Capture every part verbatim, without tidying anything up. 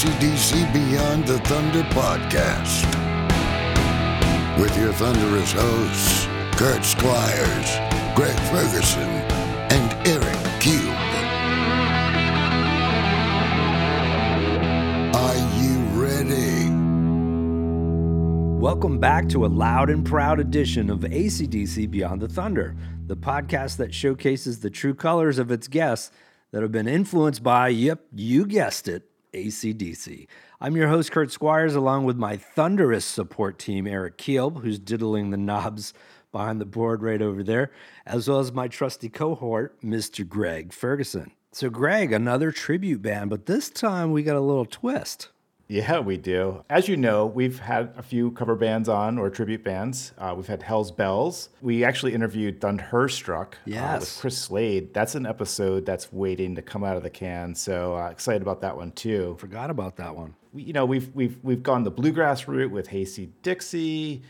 A C D C Beyond the Thunder podcast with your thunderous hosts, Kurt Squires, Greg Ferguson, and Eric Cube. Are you ready? Welcome back to a loud and proud edition of A C D C Beyond the Thunder, the podcast that showcases the true colors of its guests that have been influenced by, yep, you guessed it, A C D C. I'm your host, Kurt Squires, along with my thunderous support team, Eric Kielb, who's diddling the knobs behind the board right over there, as well as my trusty cohort, Mister Greg Ferguson. So, Greg, another tribute band, but this time we got a little twist. Yeah, we do. As you know, we've had a few cover bands on, or tribute bands. Uh, we've had Hell's Bells. We actually interviewed Thunderstruck yes. uh, with Chris Slade. That's an episode that's waiting to come out of the can. So uh, excited about that one too. Forgot about that one. We, you know, we've we've we've gone the bluegrass route with Hayseed Dixie.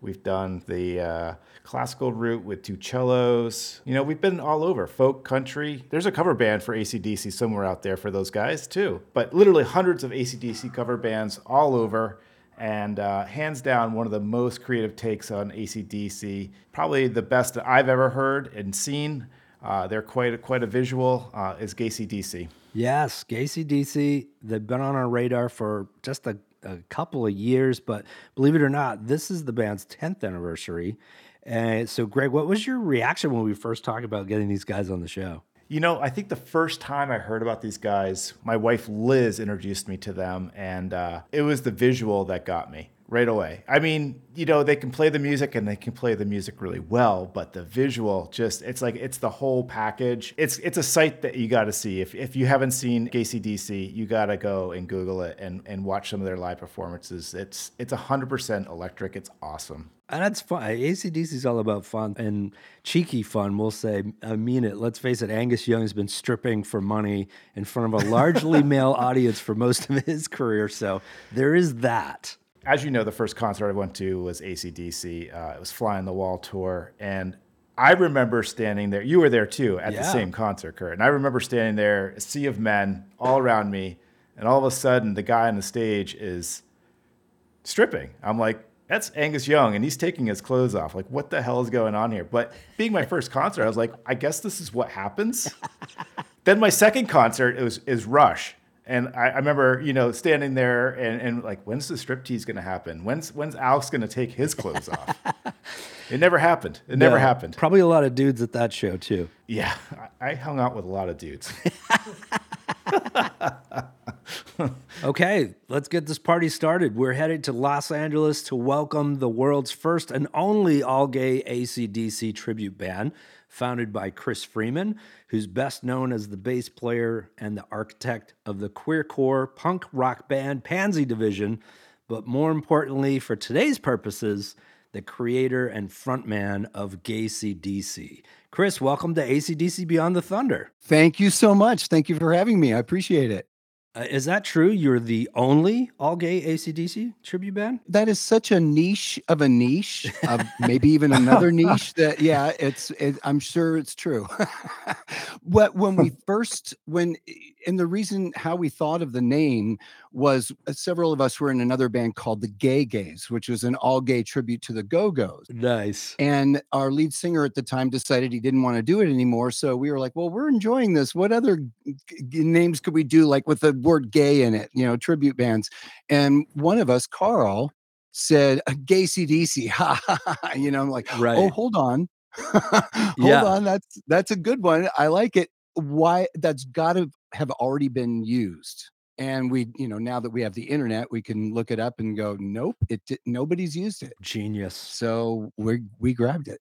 We've done the uh, classical route with Two Cellos. You know, we've been all over, folk, country. There's a cover band for A C D C somewhere out there for those guys, too. But literally hundreds of A C D C cover bands all over. And uh, hands down, one of the most creative takes on A C D C. Probably the best that I've ever heard and seen. Uh, they're quite a, quite a visual, uh, is GayC/D C. Yes, GayC/D C. They've been on our radar for just a a couple of years, but believe it or not, this is the band's tenth anniversary. And uh, so, Greg, what was your reaction when we first talked about getting these guys on the show? You know, I think the first time I heard about these guys, my wife Liz introduced me to them, and uh, it was the visual that got me right away. I mean, you know, they can play the music and they can play the music really well, but the visual just, it's like, it's the whole package. It's it's a sight that you got to see. If if you haven't seen GayC/D C, you got to go and Google it and, and watch some of their live performances. It's it's one hundred percent electric. It's awesome. And that's fun. A C D C is all about fun and cheeky fun, we'll say. I mean it. Let's face it, Angus Young has been stripping for money in front of a largely male audience for most of his career. So there is that. As you know, the first concert I went to was A C D C. Uh, it was Fly on the Wall tour. And I remember standing there. You were there, too, at yeah. the same concert, Kurt. And I remember standing there, a sea of men all around me. And all of a sudden, the guy on the stage is stripping. I'm like, that's Angus Young, and he's taking his clothes off. Like, what the hell is going on here? But being my first concert, I was like, I guess this is what happens. Then my second concert, it was is Rush. And I, I remember, you know, standing there and, and like, when's the striptease going to happen? When's when's Alex going to take his clothes off? It never happened. It never no, happened. Probably a lot of dudes at that show, too. Yeah. I, I hung out with a lot of dudes. Okay, let's get this party started. We're headed to Los Angeles to welcome the world's first and only all-gay A C D C tribute band, founded by Chris Freeman, who's best known as the bass player and the architect of the queercore punk rock band Pansy Division, but more importantly for today's purposes, the creator and frontman of GayC/D C. Chris, welcome to A C D C Beyond the Thunder. Thank you so much. Thank you for having me. I appreciate it. Uh, is that true? You're the only all-gay A C D C tribute band? That is such a niche of a niche, of maybe even another niche that, yeah, it's. It, I'm sure it's true. But when we first, when, and the reason how we thought of the name was uh, several of us were in another band called the Gay Gays, which was an all-gay tribute to the Go-Go's. Nice. And our lead singer at the time decided he didn't want to do it anymore. So we were like, well, we're enjoying this. What other g- g- names could we do, like with the word gay in it, you know, tribute bands? And one of us, Carl, said, GayC/D C, ha, ha, ha, ha. You know, I'm like, right. oh, hold on. hold yeah. on. That's, that's a good one. I like it. Why? That's got to have already been used. And we, you know, now that we have the internet, we can look it up and go, nope, it did, nobody's used it. Genius. So we we grabbed it.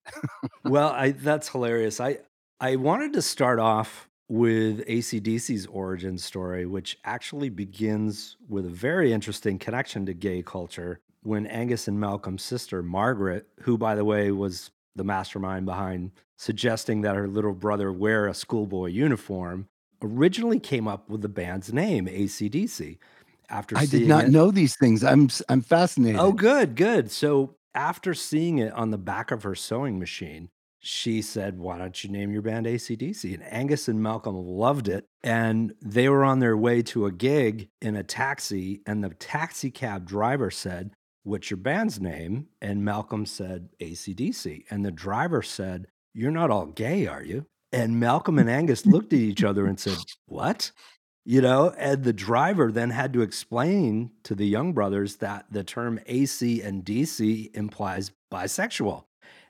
Well, I, that's hilarious. I I wanted to start off with A C D C's origin story, which actually begins with a very interesting connection to gay culture when Angus and Malcolm's sister, Margaret, who, by the way, was the mastermind behind suggesting that her little brother wear a schoolboy uniform, originally came up with the band's name, A C D C. After I did not it, know these things. I'm I'm fascinated. Oh, good, good. So after seeing it on the back of her sewing machine, she said, why don't you name your band A C D C? And Angus and Malcolm loved it. And they were on their way to a gig in a taxi. And the taxi cab driver said, what's your band's name? And Malcolm said, A C D C. And the driver said, you're not all gay, are you? And Malcolm and Angus looked at each other and said, what? You know, and the driver then had to explain to the Young brothers that the term A C and D C implies bisexual.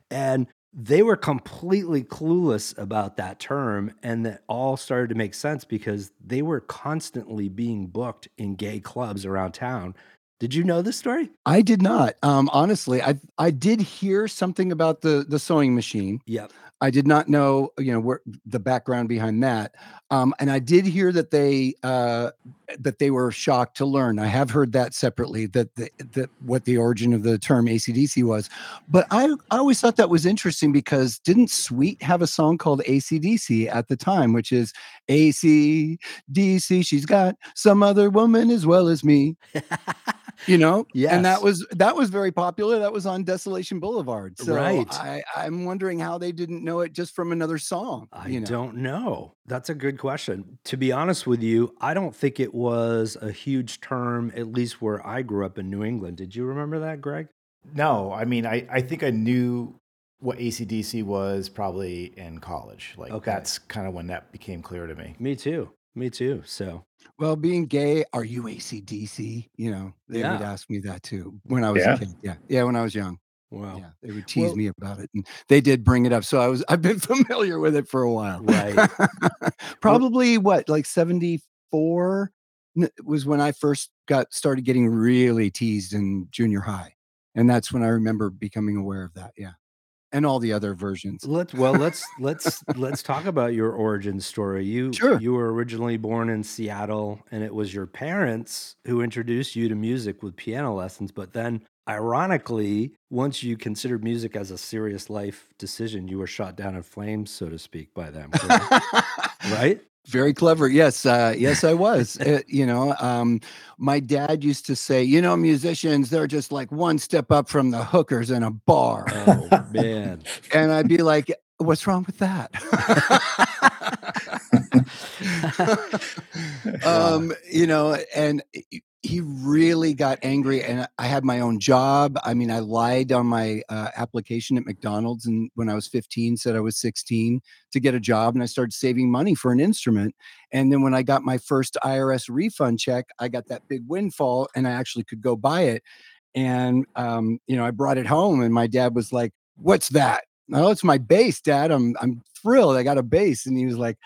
And they were completely clueless about that term, and that all started to make sense because they were constantly being booked in gay clubs around town. Did you know this story? I did not. Um, honestly, I I did hear something about the the sewing machine. Yep. I did not know, you know, where the background behind that. Um, and I did hear that they uh, that they were shocked to learn. I have heard that separately, that the, that what the origin of the term A C D C was. But I, I always thought that was interesting because didn't Sweet have a song called A C D C at the time, which is A C D C, she's got some other woman as well as me. You know, yes. And that was that was very popular. That was on Desolation Boulevard. So right. I, I'm wondering how they didn't know it just from another song. I you know? don't know. That's a good question. To be honest with you, I don't think it was a huge term, at least where I grew up in New England. Did you remember that, Greg? No. I mean, I, I think I knew what A C D C was probably in college. Like okay. That's kind of when that became clear to me. Me too. Me too. So, well, being gay, are you A C D C? You know, they yeah. would ask me that too when I was yeah. a kid. Yeah. Yeah. When I was young. Wow. Yeah, they would tease well, me about it. And they did bring it up. So I was, I've been familiar with it for a while. Right. Probably well, what, like seventy-four was when I first got started getting really teased in junior high. And that's when I remember becoming aware of that. Yeah. And all the other versions. Let's well, let's let's let's talk about your origin story. You sure. you were originally born in Seattle, and it was your parents who introduced you to music with piano lessons. But then, ironically, once you considered music as a serious life decision, you were shot down in flames, so to speak, by them. Right? Very clever. Yes. Uh, yes, I was. It, you know, um, my dad used to say, you know, musicians, they're just like one step up from the hookers in a bar. Oh, man. And I'd be like, what's wrong with that? um, you know, and he really got angry. And I had my own job. I mean, I lied on my uh, application at McDonald's, and when I was fifteen, said I was sixteen to get a job. And I started saving money for an instrument. And then when I got my first I R S refund check, I got that big windfall, and I actually could go buy it. And, um, you know, I brought it home, and my dad was like, what's that? Oh, it's my bass, Dad. I'm I'm thrilled. I got a bass. And he was like,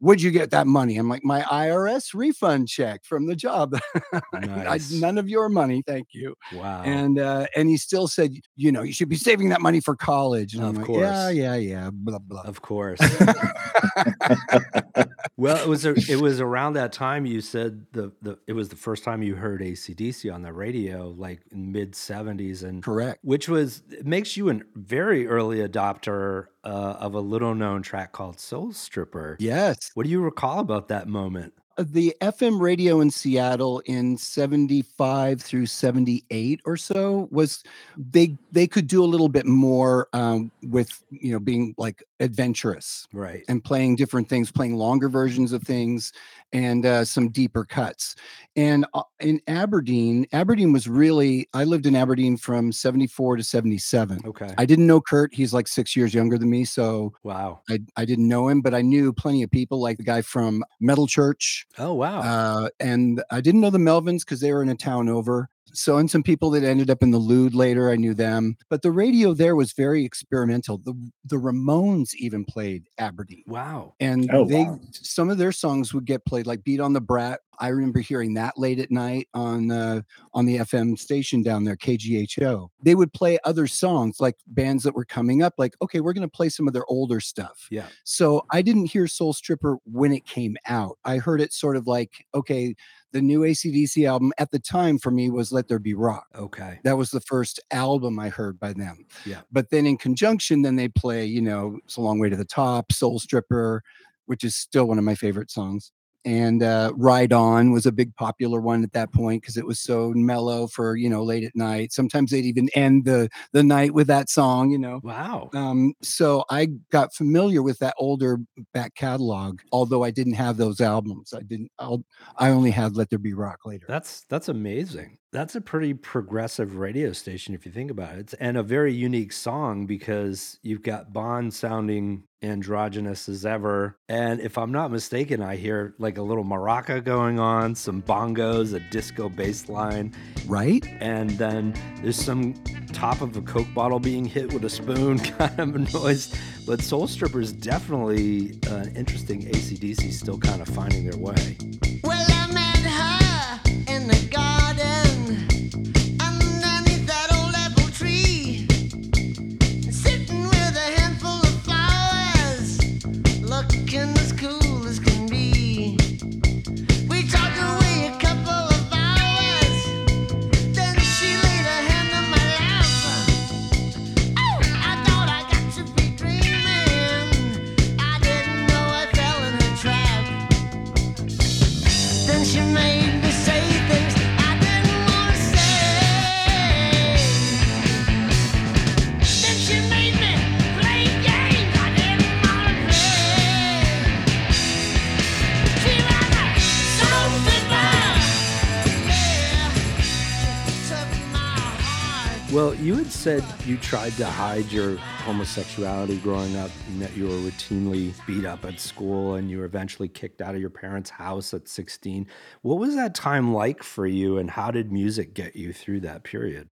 where'd you get that money? I'm like, my I R S refund check from the job. Nice. I, none of your money. Thank you. Wow. And uh, and he still said, you know, you should be saving that money for college. And of I'm like, course. Yeah, yeah, yeah. Blah, blah. Of course. Well, it was a, it was around that time you said the, the it was the first time you heard A C D C on the radio, like in mid seventies, and correct, which was it makes you a very early adopter uh, of a little known track called Soul Stripper. Yes. What do you recall about that moment? The F M radio in Seattle in seventy-five through seventy-eight or so was they they could do a little bit more um, with, you know, being like adventurous, right, and playing different things, playing longer versions of things, and uh, some deeper cuts. And uh, in Aberdeen, Aberdeen was really I lived in Aberdeen from seventy-four to seventy-seven. Okay, I didn't know Kurt; he's like six years younger than me, so wow, I I didn't know him, but I knew plenty of people like the guy from Metal Church. Oh, wow. Uh, and I didn't know the Melvins because they were in a town over. So, and some people that ended up in the Lude later, I knew them. But the radio there was very experimental. The the Ramones even played Aberdeen. Wow. And oh, they wow. some of their songs would get played, like Beat on the Brat. I remember hearing that late at night on uh, on the F M station down there, K G H O. They would play other songs, like bands that were coming up, like, okay, we're going to play some of their older stuff. Yeah. So I didn't hear Soul Stripper when it came out. I heard it sort of like, okay, the new A C D C album at the time for me was Let There Be Rock. Okay. That was the first album I heard by them. Yeah. But then in conjunction, then they play, you know, It's a Long Way to the Top, Soul Stripper, which is still one of my favorite songs. and uh, Ride On was a big popular one at that point because it was so mellow for, you know, late at night. Sometimes they'd even end the the night with that song, you know. Wow. Um, so I got familiar with that older back catalog, although I didn't have those albums. I didn't. I'll, I only had Let There Be Rock later. That's that's amazing. That's a pretty progressive radio station if you think about it, and a very unique song because you've got Bond sounding androgynous as ever. And if I'm not mistaken, I hear like a little maraca going on, some bongos, a disco bass line. Right. And then there's some top of a Coke bottle being hit with a spoon kind of a noise. But Soul Stripper is definitely an interesting A C D C still kind of finding their way. Well, I met her in the garden. Well, you had said you tried to hide your homosexuality growing up, and that you were routinely beat up at school and you were eventually kicked out of your parents' house at sixteen. What was that time like for you, and how did music get you through that period?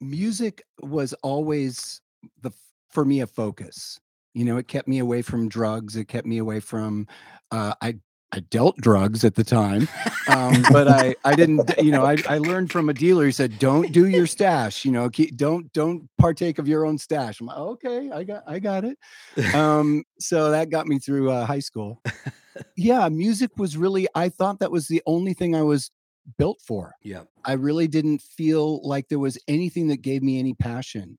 Music was always, the for me, a focus. You know, it kept me away from drugs. It kept me away from, uh, I I dealt drugs at the time, um, but I, I didn't, you know, I, I learned from a dealer who said, don't do your stash, you know, keep, don't, don't partake of your own stash. I'm like, okay, I got, I got it. Um, so that got me through uh, high school. Yeah. Music was really, I thought that was the only thing I was built for. Yeah. I really didn't feel like there was anything that gave me any passion.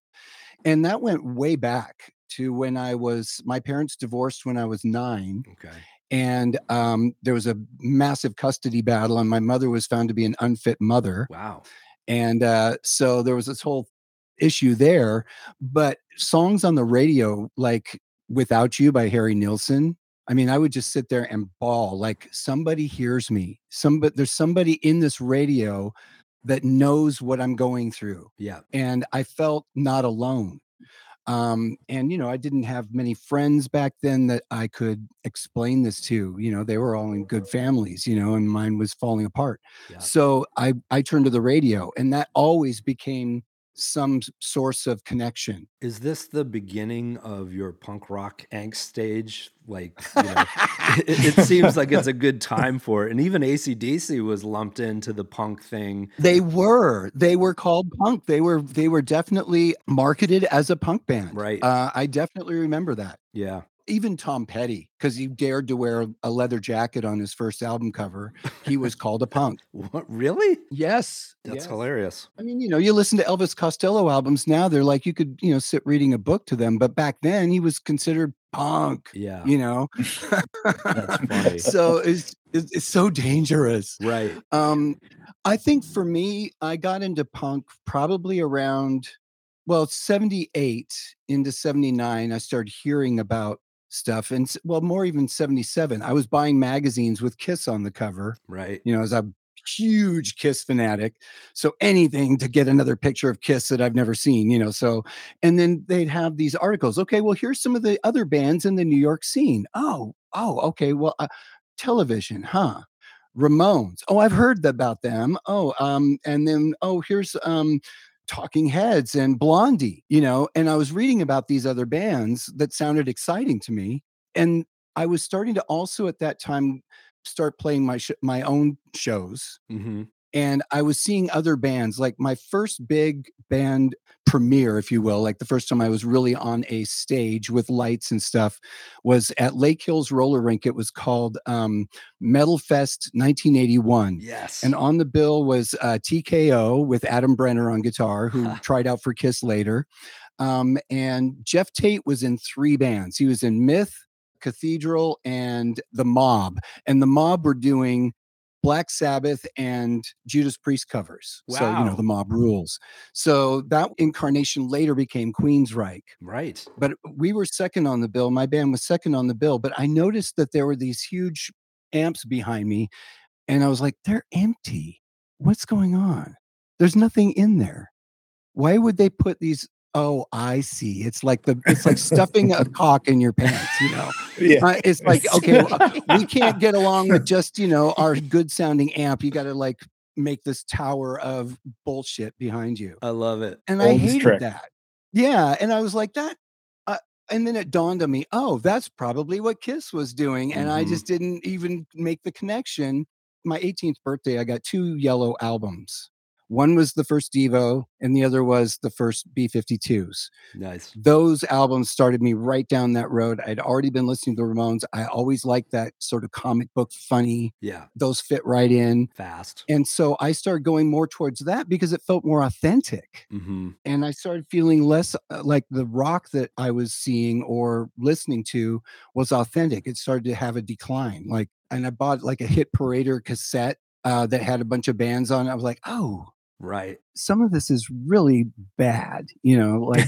And that went way back to when I was, my parents divorced when I was nine. Okay. And um, there was a massive custody battle, and my mother was found to be an unfit mother. Wow. And uh, so there was this whole issue there. But songs on the radio, like Without You by Harry Nilsson, I mean, I would just sit there and bawl, like somebody hears me. Somebody, there's somebody in this radio that knows what I'm going through. Yeah. And I felt not alone. Um, and, you know, I didn't have many friends back then that I could explain this to. You know, they were all in good families, you know, and mine was falling apart. Yeah. So I, I turned to the radio, and that always became some source of connection. Is this the beginning of your punk rock angst stage? Like, you know, it, it seems like it's a good time for it. And even A C D C was lumped into the punk thing. They were. They were called punk. They were they were definitely marketed as a punk band. Right. Uh, I definitely remember that. Yeah. Even Tom Petty, because he dared to wear a leather jacket on his first album cover, he was called a punk. What, really? Yes. That's yes. hilarious. I mean, you know, you listen to Elvis Costello albums now, they're like, you could, you know, sit reading a book to them. But back then he was considered punk. Yeah. You know? That's funny. So it's, it's, it's so dangerous. Right. Um, I think for me, I got into punk probably around, well, seventy-eight into seventy-nine. I started hearing about stuff, and well, more even seventy-seven, I was buying magazines with Kiss on the cover. Right. You know, as a huge Kiss fanatic, so anything to get another picture of Kiss that I've never seen, you know. So, and then they'd have these articles. Okay, well, here's some of the other bands in the New York scene. Oh, oh, okay. Well, uh, Television, huh? Ramones. Oh, I've heard about them. Oh, um, and then oh, here's um. Talking Heads and Blondie, you know, and I was reading about these other bands that sounded exciting to me. And I was starting to also at that time start playing my sh- my own shows. Mm-hmm. And I was seeing other bands, like my first big band premiere, if you will, like the first time I was really on a stage with lights and stuff, was at Lake Hills Roller Rink. It was called um, Metal Fest nineteen eighty-one. Yes. And on the bill was uh, T K O with Adam Brenner on guitar, who huh. tried out for Kiss later. Um, and Jeff Tate was in three bands. He was in Myth, Cathedral and The Mob. And The Mob were doing Black Sabbath and Judas Priest covers. Wow. So, you know, The Mob rules. So that incarnation later became Queensryche. Right. But we were second on the bill. My band was second on the bill. But I noticed that there were these huge amps behind me. And I was like, they're empty. What's going on? There's nothing in there. Why would they put these? Oh, I see. It's like the it's like stuffing a cock in your pants, you know. Yeah. Uh, it's like, okay, well, we can't get along with just, you know, our good sounding amp. You got to like make this tower of bullshit behind you. I love it. And Oldest I hated trick. that. Yeah, and I was like that. Uh, and then it dawned on me, oh, that's probably what Kiss was doing, and mm-hmm. I just didn't even make the connection. My eighteenth birthday, I got two yellow albums. One was the first Devo, and the other was the first B fifty-twos. Nice. Those albums started me right down that road. I'd already been listening to the Ramones. I always liked that sort of comic book funny. Yeah. Those fit right in. Fast. And so I started going more towards that because it felt more authentic. Mm-hmm. And I started feeling less like the rock that I was seeing or listening to was authentic. It started to have a decline. Like, and I bought like a Hit Parader cassette uh, that had a bunch of bands on it. I was like, oh. Right. Some of this is really bad, you know, like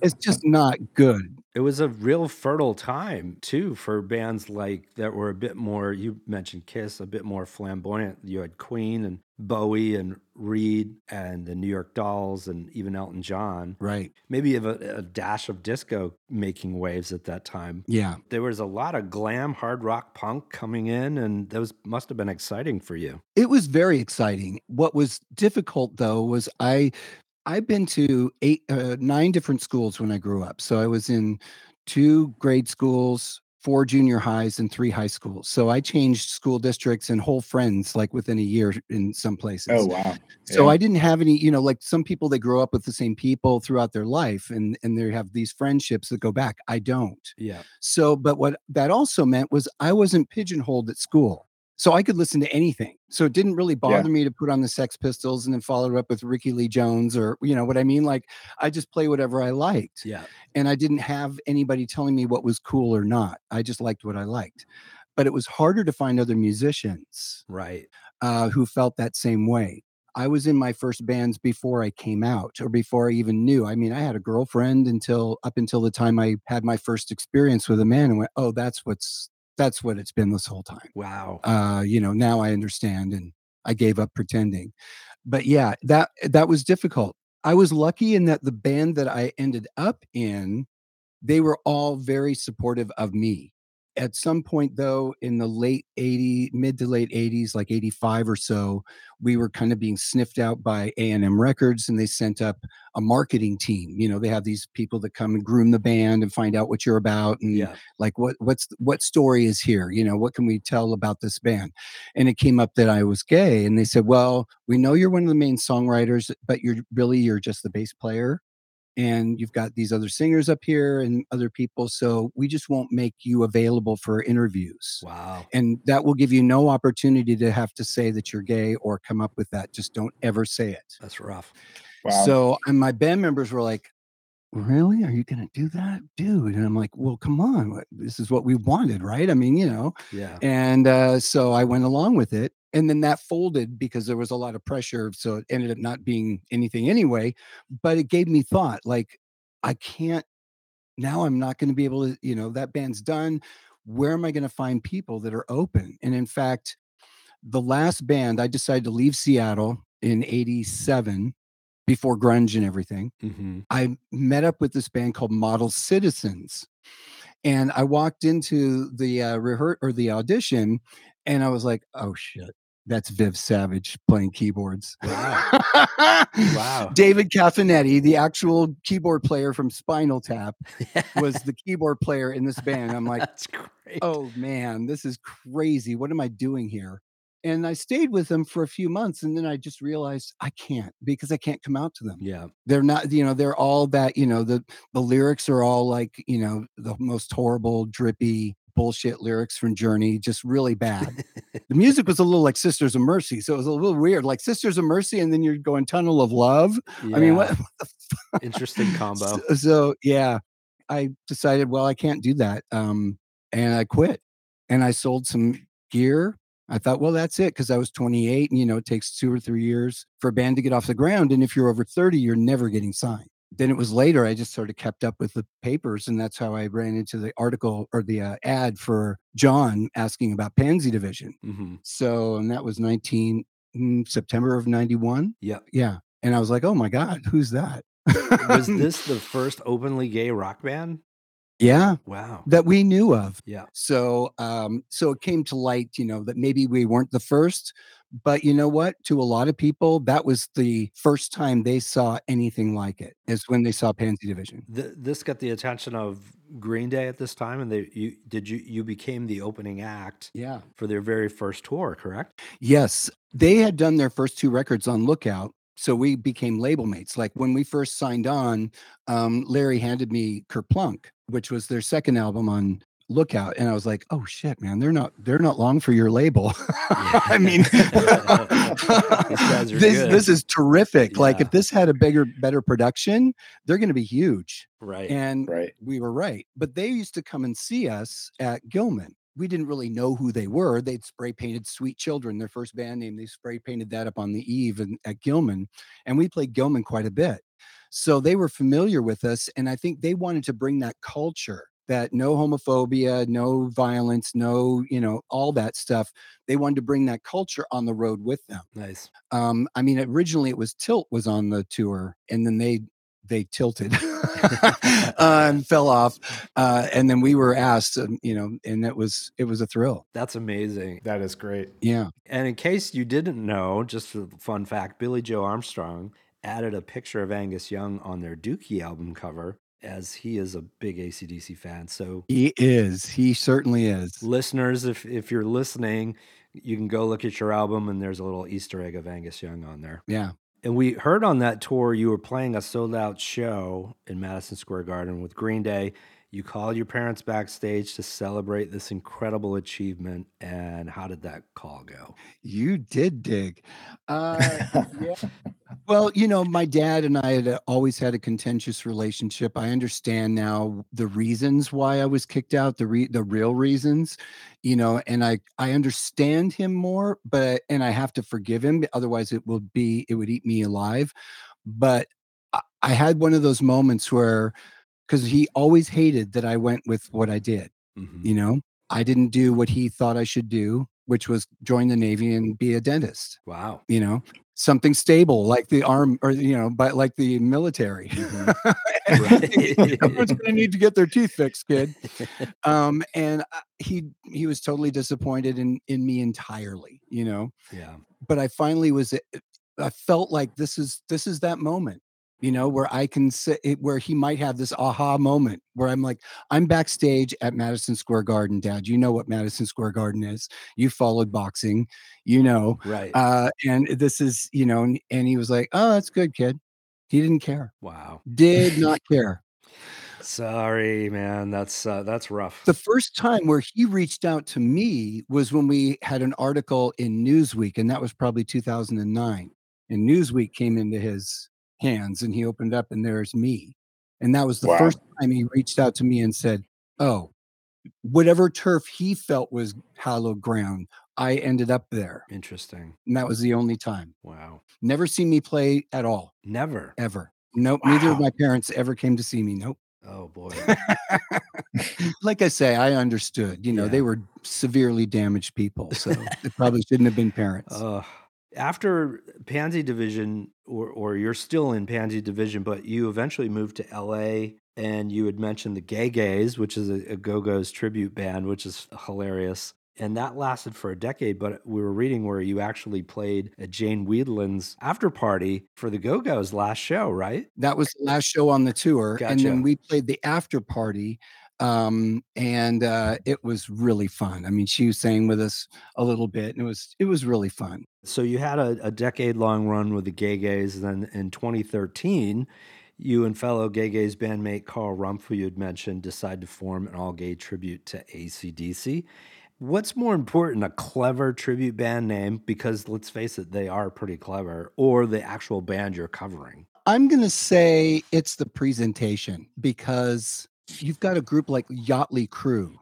it's just not good. It was a real fertile time too for bands like that were a bit more, you mentioned Kiss, a bit more flamboyant. You had Queen and Bowie and Reed and the New York Dolls and even Elton John. Right. Maybe a, a dash of disco making waves at that time. Yeah. There was a lot of glam, hard rock, punk coming in, and those must have been exciting for you. It was very exciting. What was difficult though was I, I've been to eight, uh, nine different schools when I grew up. So I was in two grade schools, four junior highs, and three high schools. So I changed school districts and whole friends like within a year in some places. Oh, wow. So yeah. I didn't have any, you know, like some people, they grow up with the same people throughout their life and, and they have these friendships that go back. I don't. Yeah. So, but what that also meant was I wasn't pigeonholed at school. So I could listen to anything. So it didn't really bother yeah. me to put on the Sex Pistols and then follow it up with Ricky Lee Jones or, you know what I mean? Like I just play whatever I liked. Yeah. And I didn't have anybody telling me what was cool or not. I just liked what I liked. But it was harder to find other musicians. Right. Uh, who felt that same way. I was in my first bands before I came out or before I even knew. I mean, I had a girlfriend until up until the time I had my first experience with a man and went, oh, that's what's That's what it's been this whole time. Wow. Uh, you know, now I understand and I gave up pretending. But yeah, that that was difficult. I was lucky in that the band that I ended up in, they were all very supportive of me. At some point, though, in the late eighties, mid to late eighties, like eighty-five or so, we were kind of being sniffed out by A and M Records, and they sent up a marketing team. You know, they have these people that come and groom the band and find out what you're about and yeah. like what what's what story is here. You know, what can we tell about this band? And it came up that I was gay, and they said, "Well, we know you're one of the main songwriters, but you're really you're just the bass player." And you've got these other singers up here and other people. So we just won't make you available for interviews. Wow. And that will give you no opportunity to have to say that you're gay or come up with that. Just don't ever say it. That's rough. Wow. So and my band members were like, really? Are you going to do that? Dude. And I'm like, well, come on. This is what we wanted, right? I mean, you know. Yeah. And uh, so I went along with it. And then that folded because there was a lot of pressure. So it ended up not being anything anyway. But it gave me thought, like, I can't, now I'm not going to be able to, you know, that band's done. Where am I going to find people that are open? And in fact, the last band, I decided to leave Seattle in eighty-seven before grunge and everything. Mm-hmm. I met up with this band called Model Citizens. And I walked into the uh, rehe- or the audition and I was like, oh, shit, that's Viv Savage playing keyboards. Wow. Wow. David Caffinetti, the actual keyboard player from Spinal Tap, was the keyboard player in this band. I'm like, that's great. Oh, man, this is crazy. What am I doing here? And I stayed with them for a few months. And then I just realized I can't because I can't come out to them. Yeah. They're not, you know, they're all that, you know, the, the lyrics are all like, you know, the most horrible, drippy bullshit lyrics from Journey. Just really bad. The music was a little like Sisters of Mercy. So it was a little weird, like Sisters of Mercy. And then you're going Tunnel of Love. Yeah. I mean, what, what the fuck? Interesting combo. So, so yeah, I decided, well, I can't do that. Um, and I quit. And I sold some gear. I thought, well, that's it, because I was twenty-eight, and, you know, it takes two or three years for a band to get off the ground. And if you're over thirty, you're never getting signed. Then it was later, I just sort of kept up with the papers, and that's how I ran into the article or the uh, ad for John asking about Pansy Division. Mm-hmm. So, and that was nineteen September of ninety-one. Yeah. Yeah. And I was like, oh my God, who's that? Was this the first openly gay rock band? Yeah. Wow. That we knew of. Yeah. So, um, so it came to light, you know, that maybe we weren't the first, but you know what? To a lot of people, that was the first time they saw anything like it, is when they saw Pansy Division. Th- this got the attention of Green Day at this time, and they you did you you became the opening act. Yeah. For their very first tour, correct? Yes. They had done their first two records on Lookout. So we became label mates. Like when we first signed on, um, Larry handed me Kerplunk, which was their second album on Lookout. And I was like, oh shit, man, they're not, they're not long for your label. I mean, this, this is terrific. Yeah. Like if this had a bigger, better production, they're going to be huge. Right. And right. we were right. But they used to come and see us at Gilman. We didn't really know who they were. They'd spray painted Sweet Children, their first band name. They spray painted that up on the eve and, at Gilman. And we played Gilman quite a bit. So they were familiar with us. And I think they wanted to bring that culture, that no homophobia, no violence, no, you know, all that stuff. They wanted to bring that culture on the road with them. Nice. Um, I mean, originally it was Tilt was on the tour, and then they, they tilted uh, and fell off. Uh, and then we were asked, um, you know, and it was, it was a thrill. That's amazing. That is great. Yeah. And in case you didn't know, just a fun fact, Billy Joe Armstrong added a picture of Angus Young on their Dookie album cover, as he is a big A C D C fan. So he is, he certainly is. Listeners, if, if you're listening, you can go look at your album, and there's a little Easter egg of Angus Young on there. Yeah. And we heard on that tour you were playing a sold-out show in Madison Square Garden with Green Day. You called your parents backstage to celebrate this incredible achievement. And how did that call go? You did dig. Uh, yeah. Well, you know, my dad and I had always had a contentious relationship. I understand now the reasons why I was kicked out, the re- the real reasons, you know, and I, I understand him more, but, and I have to forgive him. Otherwise it will be, it would eat me alive. But I, I had one of those moments where, because he always hated that I went with what I did. Mm-hmm. You know, I didn't do what he thought I should do, which was join the Navy and be a dentist. Wow. You know, something stable like the arm or, you know, but like the military. Mm-hmm. Right. Everyone's going to need to get their teeth fixed, kid. Um, and he, he was totally disappointed in, in me entirely, you know? Yeah. But I finally was, I felt like this is, this is that moment. You know, where I can say it, where he might have this aha moment where I'm like, I'm backstage at Madison Square Garden, Dad. You know what Madison Square Garden is. You followed boxing, you know. Right. Uh, and this is, you know, and, and he was like, oh, that's good, kid. He didn't care. Wow. Did not care. Sorry, man. That's uh, that's rough. The first time where he reached out to me was when we had an article in Newsweek, and that was probably two thousand nine. And Newsweek came into his hands, and he opened up, and there's me. And that was the wow. first time he reached out to me and said, oh, whatever turf he felt was hallowed ground, I ended up there. Interesting. And that was the only time. Wow. Never seen me play at all. Never. Ever. Nope. Wow. Neither of my parents ever came to see me. Nope. Oh boy. Like I say, I understood, you know, yeah. They were severely damaged people, so it probably shouldn't have been parents. Uh. After Pansy Division, or, or you're still in Pansy Division, but you eventually moved to L A, and you had mentioned the Gay Gays, which is a, a Go-Go's tribute band, which is hilarious. And that lasted for a decade, but we were reading where you actually played at Jane Weedland's after party for the Go-Go's last show, right? That was the last show on the tour. Gotcha. And then we played the after party. Um, and, uh, it was really fun. I mean, she sang with us a little bit, and it was, it was really fun. So you had a, a decade long run with the Gay Gays. And then in twenty thirteen, you and fellow Gay Gays bandmate Carl Rumpf, who you had mentioned, decide to form an all gay tribute to A C D C. What's more important, a clever tribute band name, because let's face it, they are pretty clever, or the actual band you're covering? I'm going to say it's the presentation, because you've got a group like Yachtly Crew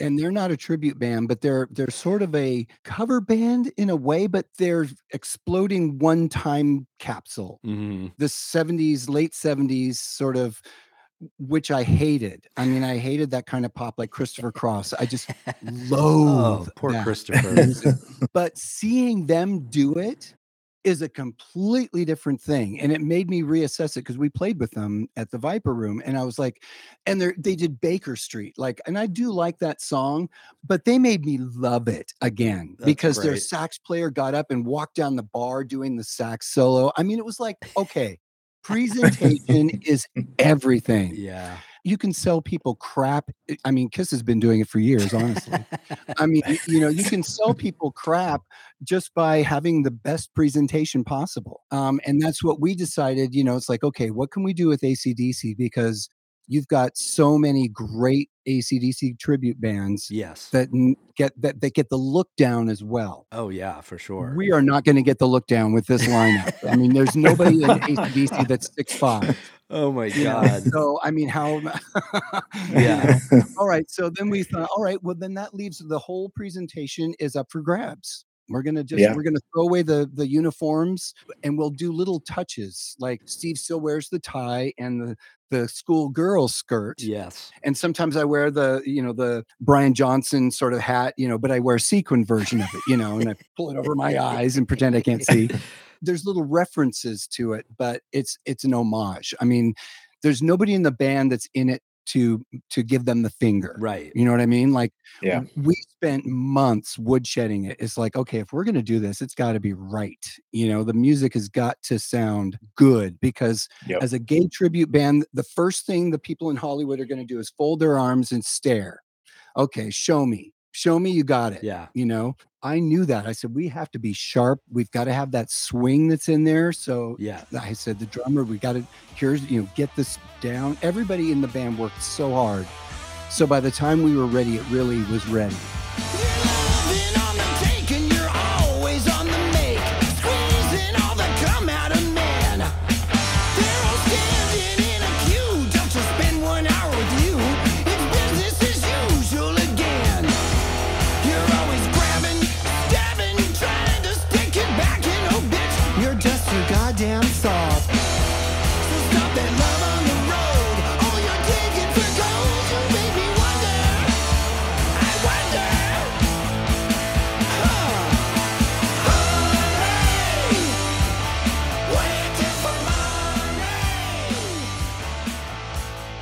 and they're not a tribute band, but they're they're sort of a cover band in a way, but they're exploding one-time capsule. Mm-hmm. The seventies, late seventies sort of, which I hated. I mean, I hated that kind of pop, like Christopher Cross. I just loathe. Oh, poor that. Christopher. But seeing them do it is a completely different thing. And it made me reassess it, because we played with them at the Viper Room. And I was like, and they they did Baker Street. Like, and I do like that song, but they made me love it again. That's because great. Their sax player got up and walked down the bar doing the sax solo. I mean, it was like, okay, presentation is everything. Yeah. You can sell people crap. I mean, Kiss has been doing it for years, honestly. I mean, you know, you can sell people crap just by having the best presentation possible. Um, and that's what we decided, you know, it's like, okay, what can we do with A C D C? Because you've got so many great A C D C tribute bands, yes, that get that they get the look down as well. Oh yeah, for sure. We are not going to get the look down with this lineup. I mean, there's nobody in A C D C that's six five. Oh my god. Yeah. So I mean, how? Yeah. All right. So then we thought, all right, well then that leaves the whole presentation is up for grabs. We're gonna just yeah. we're gonna throw away the the uniforms, and we'll do little touches, like Steve still wears the tie and the the school girl skirt. Yes. And sometimes I wear the, you know, the Brian Johnson sort of hat, you know, but I wear a sequin version of it, you know, and I pull it over my eyes and pretend I can't see. There's little references to it, but it's it's an homage. I mean, there's nobody in the band that's in it to to give them the finger, right? You know what I mean? Like, yeah, we spent months woodshedding it. It's like, okay, if we're gonna do this, it's got to be right. You know, the music has got to sound good, because yep. as a gay tribute band, the first thing the people in Hollywood are gonna do is fold their arms and stare. Okay, show me, show me, you got it. Yeah, you know, I knew that. I said, we have to be sharp. We've got to have that swing that's in there. So yeah, I said, the drummer, we got to, here's, you know, get this down. Everybody in the band worked so hard. So by the time we were ready, it really was ready.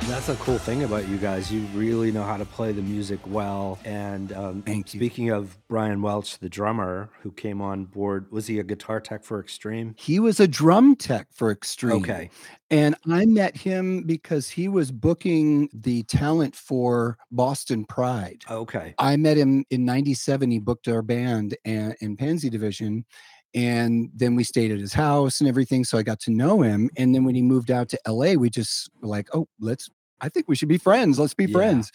That's a cool thing about you guys. You really know how to play the music well. And um, Thank you. Speaking of Brian Welch, the drummer who came on board, was he a guitar tech for Extreme? He was a drum tech for Extreme. Okay. And I met him because he was booking the talent for Boston Pride. Okay. I met him in ninety-seven. He booked our band and, in Pansy Division. And then we stayed at his house and everything. So I got to know him. And then when he moved out to L A, we just were like, oh, let's I think we should be friends. Let's be yeah. friends.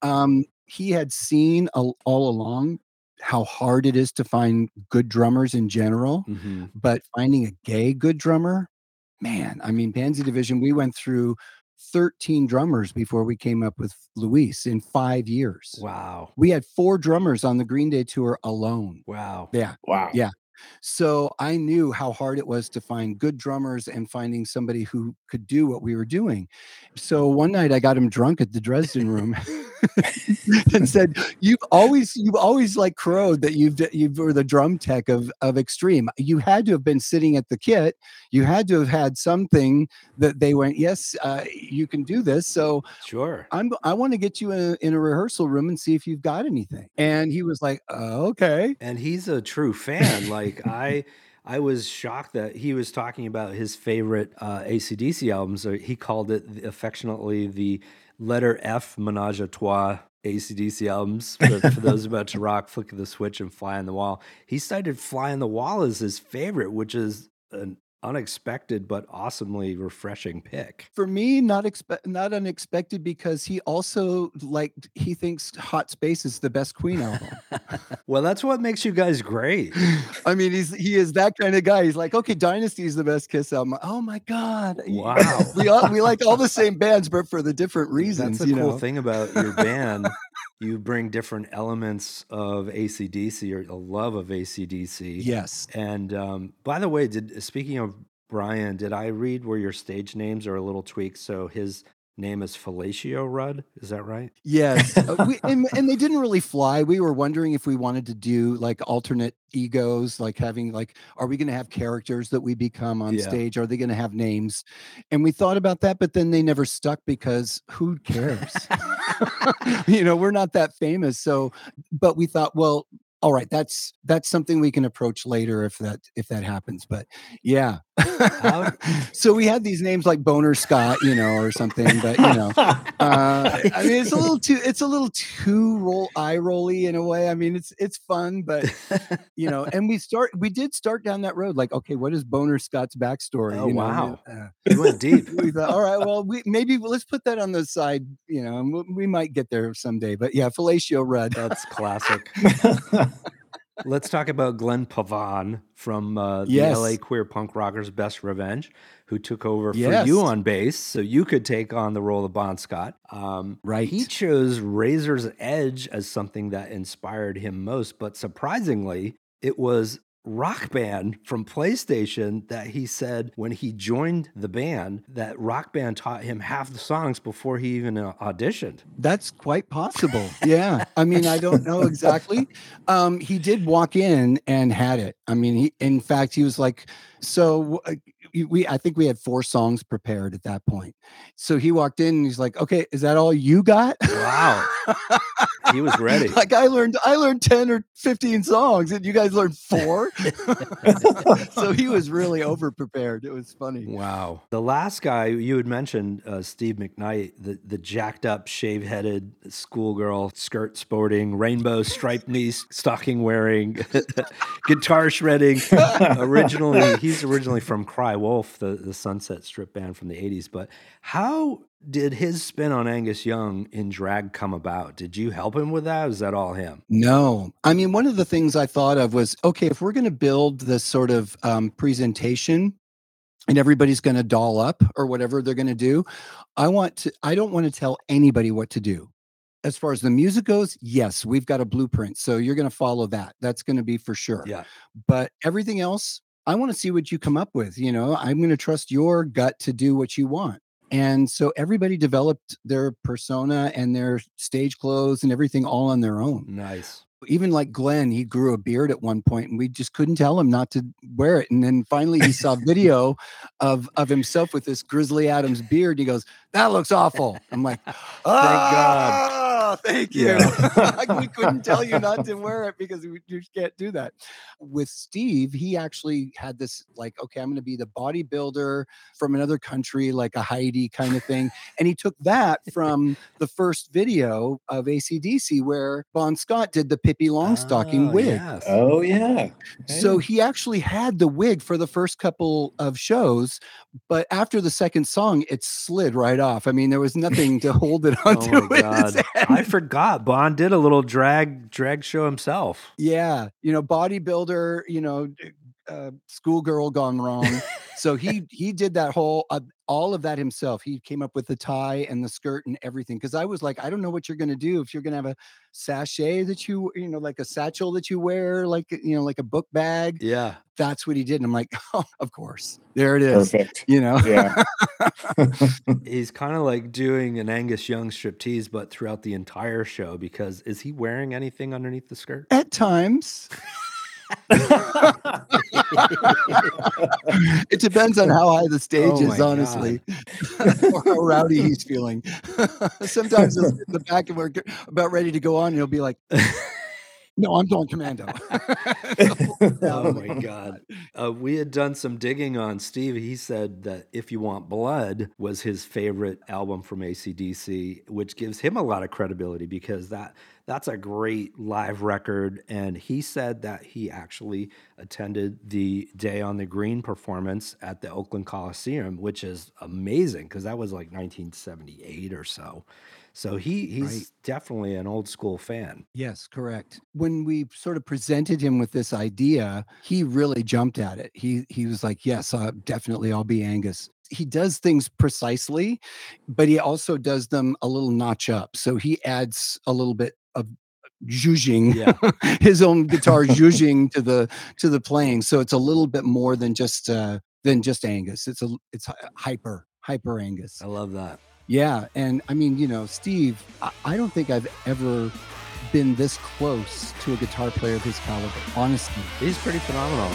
Um, he had seen all, all along how hard it is to find good drummers in general, mm-hmm. but finding a gay good drummer, man, I mean, Pansy Division, we went through thirteen drummers before we came up with Luis in five years. Wow. We had four drummers on the Green Day tour alone. Wow. Yeah. Wow. Yeah. So I knew how hard it was to find good drummers and finding somebody who could do what we were doing. So one night I got him drunk at the Dresden Room and said, "You've always, you've always like crowed that you've you were the drum tech of of Extreme. You had to have been sitting at the kit. You had to have had something that they went, yes, uh, you can do this. So sure, I'm I want to get you in a, in a rehearsal room and see if you've got anything." And he was like, oh, "Okay." And he's a true fan, like. Like I, I was shocked that he was talking about his favorite uh, A C D C albums. He called it affectionately the letter F Menage a Trois A C D C albums. But for those about to rock, Flick of the Switch and Fly on the Wall. He cited Fly on the Wall as his favorite, which is an unexpected but awesomely refreshing pick. For me, not expe- not unexpected, because he also like he thinks Hot Space is the best Queen album. Well, that's what makes you guys great. I mean, he's he is that kind of guy. He's like, okay, Dynasty is the best Kiss album. Oh my god! Wow, we all, we like all the same bands, but for the different reasons. That's the you cool know? thing about your band. you bring different elements of A C D C or a love of A C D C. Yes. And um, by the way, did speaking of Brian, did I read where your stage names are a little tweaked? So his name is Fellatio Rudd. Is that right? Yes. uh, we, and, and they didn't really fly. We were wondering if we wanted to do like alternate egos, like having like, are we going to have characters that we become on yeah. stage? Are they going to have names? And we thought about that, but then they never stuck because who cares? You know, we're not that famous. So, but we thought, well, all right, that's that's something we can approach later if that if that happens. But yeah, so we had these names like Boner Scott, you know, or something. But you know, uh, I mean, it's a little too it's a little too roll eye rolly in a way. I mean, it's it's fun, but you know, and we start we did start down that road. Like, okay, what is Boner Scott's backstory? Oh you know, wow, uh, we went deep. We thought, all right, well, we, maybe well, let's put that on the side. You know, and we, we might get there someday. But yeah, Fellatio Rudd, that's classic. Let's talk about Glenn Pavan from uh, the yes. L A Queer Punk Rockers' Best Revenge, who took over yes. for you on bass, so you could take on the role of Bon Scott. Um, right. He chose Razor's Edge as something that inspired him most, but surprisingly, it was Rock Band from PlayStation that he said when he joined the band that Rock Band taught him half the songs before he even uh, auditioned. That's quite possible. Yeah. I mean, I don't know exactly. Um, he did walk in and had it. I mean, he, in fact, he was like, so uh, we, I think we had four songs prepared at that point. So he walked in and he's like, okay, is that all you got? Wow. He was ready. Like I learned, I learned ten or fifteen songs and you guys learned four. So he was really over prepared. It was funny. Wow. The last guy you had mentioned, uh, Steve McKnight, the, the jacked up, shave headed schoolgirl, skirt sporting, rainbow striped knee stocking wearing, guitar shredding. Originally, he's originally from Cry Wolf, the, the Sunset Strip band from the eighties. But how did his spin on Angus Young in drag come about? Did you help him with that? Or is that all him? No. I mean, one of the things I thought of was, okay, if we're going to build this sort of um, presentation and everybody's going to doll up or whatever they're going to do, I want to, I don't want to tell anybody what to do. As far as the music goes, yes, we've got a blueprint. So you're going to follow that. That's going to be for sure. Yeah. But everything else, I want to see what you come up with. You know, I'm going to trust your gut to do what you want. And so everybody developed their persona and their stage clothes and everything all on their own. Nice. Even like Glenn, he grew a beard at one point and we just couldn't tell him not to wear it. And then finally he saw video of, of himself with this Grizzly Adams beard. And he goes, that looks awful. I'm like, oh, thank God. Thank you. Yeah. We couldn't tell you not to wear it because we, you can't do that. With Steve, he actually had this like, okay, I'm going to be the bodybuilder from another country, like a Heidi kind of thing. And he took that from the first video of A C D C where Bon Scott did the Pippi Longstocking oh, wig. Yes. Oh, yeah. Hey. So he actually had the wig for the first couple of shows, but after the second song, it slid right off. I mean, there was nothing to hold it onto. Oh my God. I forgot. Bon did a little drag drag show himself. Yeah, you know, bodybuilder. You know, uh, schoolgirl gone wrong. So he he did that whole uh, all of that himself. He came up with the tie and the skirt and everything. Because I was like, I don't know what you're going to do if you're going to have a sachet that you you know like a satchel that you wear like you know like a book bag. Yeah, that's what he did. And I'm like, oh, of course, there it is. Perfect. You know, yeah. He's kind of like doing an Angus Young striptease, but throughout the entire show. Because is he wearing anything underneath the skirt? At times. It depends on how high the stage oh is, honestly, or how rowdy he's feeling. Sometimes he'll sit in the back and we're about ready to go on, and he'll be like, no, I'm going commando. Oh my God. Uh, we had done some digging on Steve. He said that If You Want Blood was his favorite album from A C D C, which gives him a lot of credibility because that that's a great live record. And he said that he actually attended the Day on the Green performance at the Oakland Coliseum, which is amazing because that was like nineteen seventy-eight or so. So he he's right. Definitely an old school fan. Yes, correct. When we sort of presented him with this idea, he really jumped at it. He he was like, yes, uh, definitely I'll be Angus. He does things precisely, but he also does them a little notch up. So he adds a little bit of zhuzhing, yeah. his own guitar zhuzhing to the to the playing. So it's a little bit more than just uh, than just Angus. It's a it's hyper hyper Angus. I love that. Yeah, and I mean, you know, Steve, I, I don't think I've ever been this close to a guitar player of his caliber. Honestly, he's pretty phenomenal.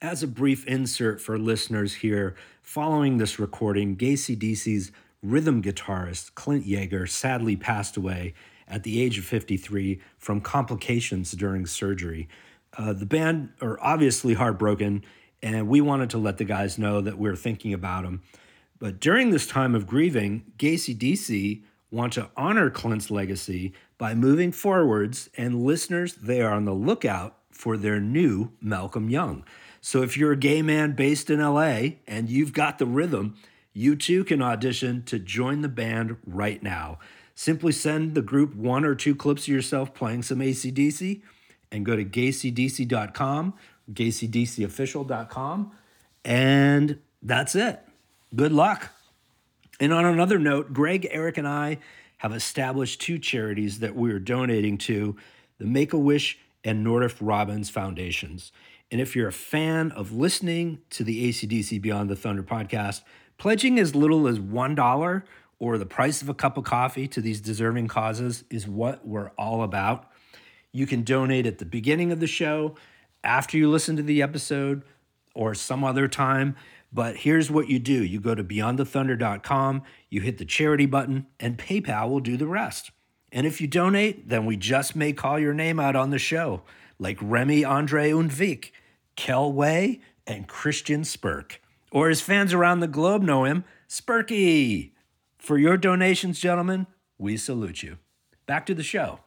As a brief insert for listeners here, following this recording, GayC/D C's rhythm guitarist Clint Yeager sadly passed away at the age of fifty-three from complications during surgery. Uh, the band are obviously heartbroken, and we wanted to let the guys know that we were thinking about them. But during this time of grieving, GayC/D C want to honor Clint's legacy by moving forwards, and listeners, they are on the lookout for their new Malcolm Young. So if you're a gay man based in L A and you've got the rhythm, you too can audition to join the band right now. Simply send the group one or two clips of yourself playing some A C D C and go to gay c d c dot com, gay c d c official dot com, and that's it. Good luck. And on another note, Greg, Eric, and I have established two charities that we are donating to, the Make-A-Wish and Nordiff Robbins Foundations. And if you're a fan of listening to the A C D C Beyond the Thunder podcast, pledging as little as one dollar or the price of a cup of coffee to these deserving causes is what we're all about. You can donate at the beginning of the show, after you listen to the episode, or some other time. But here's what you do. You go to beyond the thunder dot com, you hit the charity button, and PayPal will do the rest. And if you donate, then we just may call your name out on the show, like Remy Andre Unvik, Kel Way, and Christian Spirk. Or as fans around the globe know him, Spirky. For your donations, gentlemen, we salute you. Back to the show.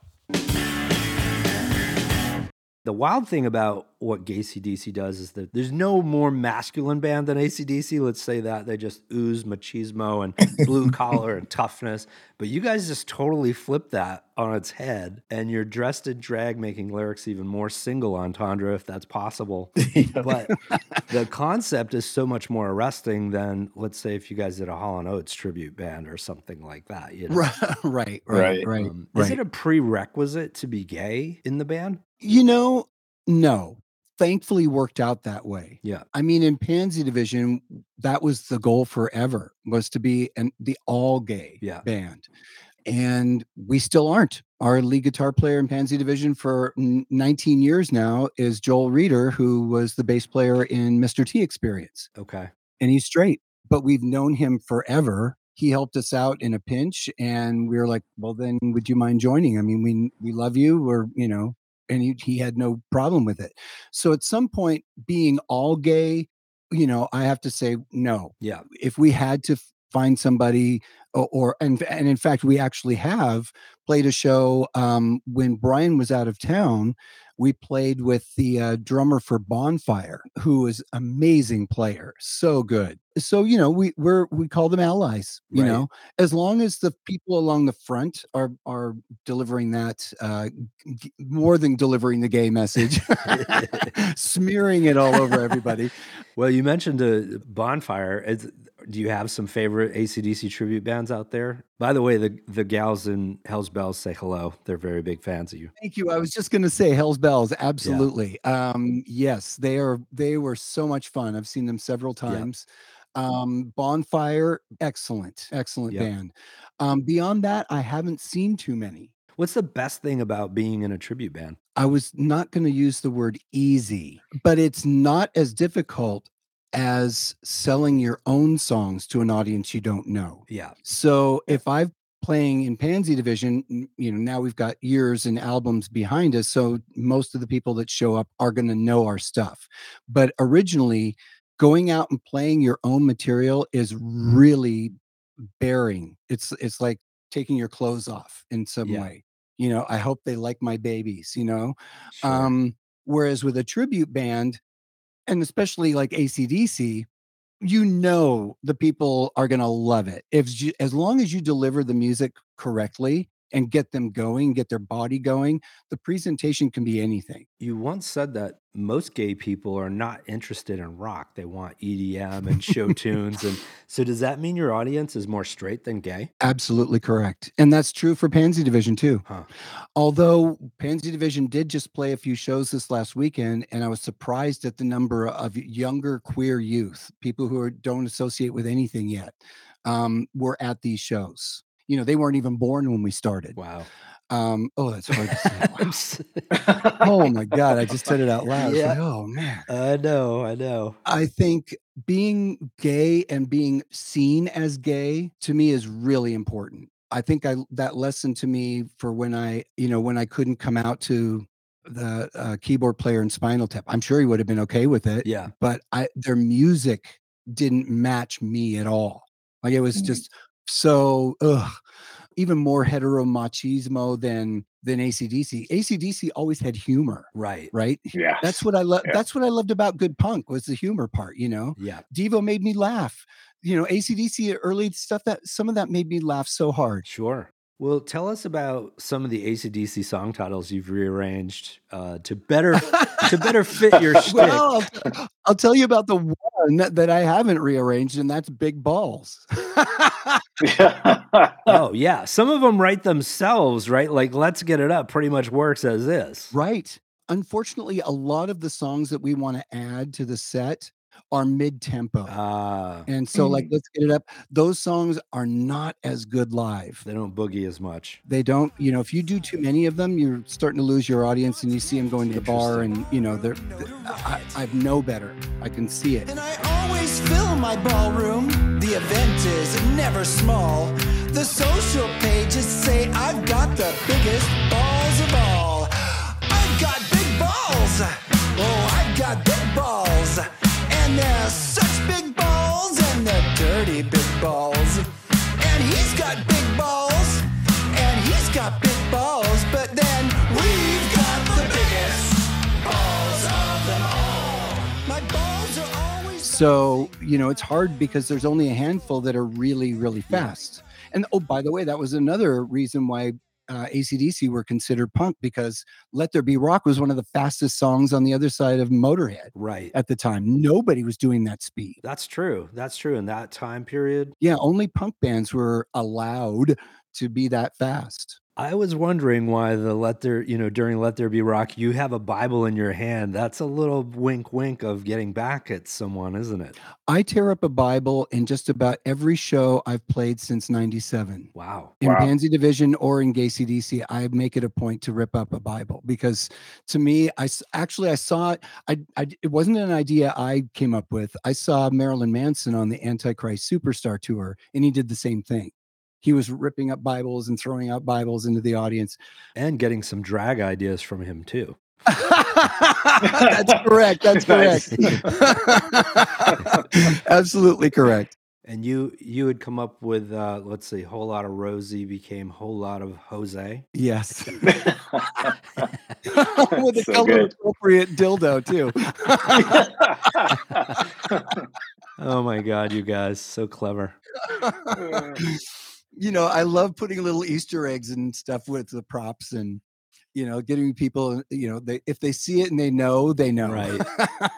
The wild thing about what GayC/D C does is that there's no more masculine band than A C D C. Let's say that. They just ooze machismo and blue collar and toughness. But you guys just totally flip that on its head, and you're dressed in drag, making lyrics even more single entendre, if that's possible. But the concept is so much more arresting than, let's say, if you guys did a Hall and Oates tribute band or something like that. You know? Right, right, right, right, um, right. Is it a prerequisite to be gay in the band? You know, no. Thankfully worked out that way. Yeah. I mean, in Pansy Division, that was the goal forever, was to be an, the all-gay yeah. band. And we still aren't. Our lead guitar player in Pansy Division for nineteen years now is Joel Reeder, who was the bass player in Mister T Experience. Okay. And he's straight, but we've known him forever. He helped us out in a pinch, and we were like, well, then would you mind joining? I mean, we we love you. We're, you know. And he, he had no problem with it. So at some point, being all gay, you know, I have to say no. Yeah. If we had to find somebody, or, or and and in fact, we actually have played a show um, when Brian was out of town. We played with the uh, drummer for Bonfire, who is amazing player, so good. So you know, we we're, we call them allies. You right. know, as long as the people along the front are are delivering that uh, g- more than delivering the gay message, smearing it all over everybody. Well, you mentioned a Bonfire. It's, do you have some favorite A C D C tribute bands out there? By the way, the, the gals in Hell's Bells say hello. They're very big fans of you. Thank you. I was just going to say Hell's Bells. Absolutely. Yeah. Um, yes, they are. They were so much fun. I've seen them several times. Yeah. Um, Bonfire, excellent, excellent yeah. band. Um, beyond that, I haven't seen too many. What's the best thing about being in a tribute band? I was not going to use the word easy, but it's not as difficult as selling your own songs to an audience you don't know. Yeah. So if I've playing in Pansy Division, you know, now we've got years and albums behind us, so most of the people that show up are going to know our stuff. But originally, going out and playing your own material is really bearing. It's it's like taking your clothes off in some yeah. way. You know, I hope they like my babies, you know. Sure. Um, whereas with a tribute band, and especially like A C D C, you know the people are going to love it. If you, as long as you deliver the music correctly and get them going, get their body going, the presentation can be anything. You once said that most gay people are not interested in rock. They want E D M and show tunes. And so does that mean your audience is more straight than gay? Absolutely correct. And that's true for Pansy Division too. Huh. Although Pansy Division did just play a few shows this last weekend, and I was surprised at the number of younger queer youth, people who don't associate with anything yet, um, were at these shows. You know, they weren't even born when we started. Wow. Um, oh, that's hard to say. Wow. Oh, my God. I just said it out loud. Yeah. Like, oh, man. I know. I know. I think being gay and being seen as gay to me is really important. I think I that lesson to me for when I, you know, when I couldn't come out to the uh, keyboard player in Spinal Tap. I'm sure he would have been okay with it. Yeah. But I their music didn't match me at all. Like, it was just... So, ugh, even more hetero machismo than than A C D C. A C D C always had humor, right? Right? Yeah. That's what I love. Yeah. That's what I loved about good punk was the humor part. You know. Yeah. Devo made me laugh. You know, A C D C early stuff, that some of that made me laugh so hard. Sure. Well, tell us about some of the A C D C song titles you've rearranged uh, to better to better fit your shtick. Well, I'll, I'll tell you about the one that, that I haven't rearranged, and that's Big Balls. Oh, yeah. Some of them write themselves, right? Like, Let's Get It Up pretty much works as is. Right. Unfortunately, a lot of the songs that we want to add to the set are mid-tempo. Uh, and so, like, Let's Get It Up, those songs are not as good live. They don't boogie as much. They don't, you know, if you do too many of them, you're starting to lose your audience, and you see them going to the bar, and, you know, they're, they're I, I know better. I can see it. And I always fill my ballroom. The event is never small. The social pages say I've got the biggest balls of all. I've got big balls. Oh, I've got big balls. And they're such big balls, and they're dirty big balls. And he's got big balls, and he's got big balls, but then we've got the biggest balls of them all. My balls are always... So, you know, it's hard because there's only a handful that are really, really fast. And, oh, by the way, that was another reason why uh, A C D C were considered punk, because Let There Be Rock was one of the fastest songs on the other side of Motorhead. Right. At the time, nobody was doing that speed. That's true. That's true. In that time period. Yeah. Only punk bands were allowed to be that fast. I was wondering why the Let There, you know, during Let There Be Rock, you have a Bible in your hand. That's a little wink, wink of getting back at someone, isn't it? I tear up a Bible in just about every show I've played since ninety-seven. Wow. In wow. Pansy Division or in GayC/D C, I make it a point to rip up a Bible, because to me, I actually, I saw it. I, I, it wasn't an idea I came up with. I saw Marilyn Manson on the Antichrist Superstar Tour, and he did the same thing. He was ripping up Bibles and throwing out Bibles into the audience. And getting some drag ideas from him, too. That's correct. That's correct. Absolutely correct. And you you had come up with, uh, let's see, Whole Lot of Rosie became Whole Lot of Jose. Yes. With a so color-appropriate dildo, too. Oh, my God, you guys. So clever. You know, I love putting little Easter eggs and stuff with the props, and, you know, getting people, you know, they, if they see it and they know, they know. Right.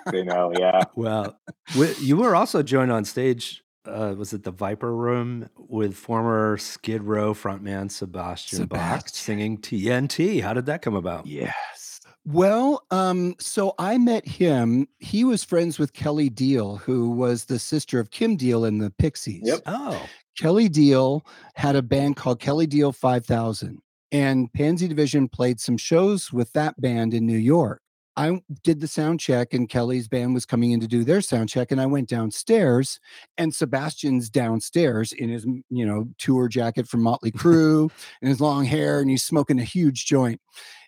They know, yeah. Well, we, you were also joined on stage, uh, was it the Viper Room, with former Skid Row frontman Sebastian, Sebastian. Bach singing T N T. How did that come about? Yes. Well, um, so I met him. He was friends with Kelly Deal, who was the sister of Kim Deal in the Pixies. Yep. Oh. Kelly Deal had a band called Kelly Deal five thousand, and Pansy Division played some shows with that band in New York. I did the sound check, and Kelly's band was coming in to do their sound check, and I went downstairs, and Sebastian's downstairs in his, you know, tour jacket from Motley Crue and his long hair, and he's smoking a huge joint.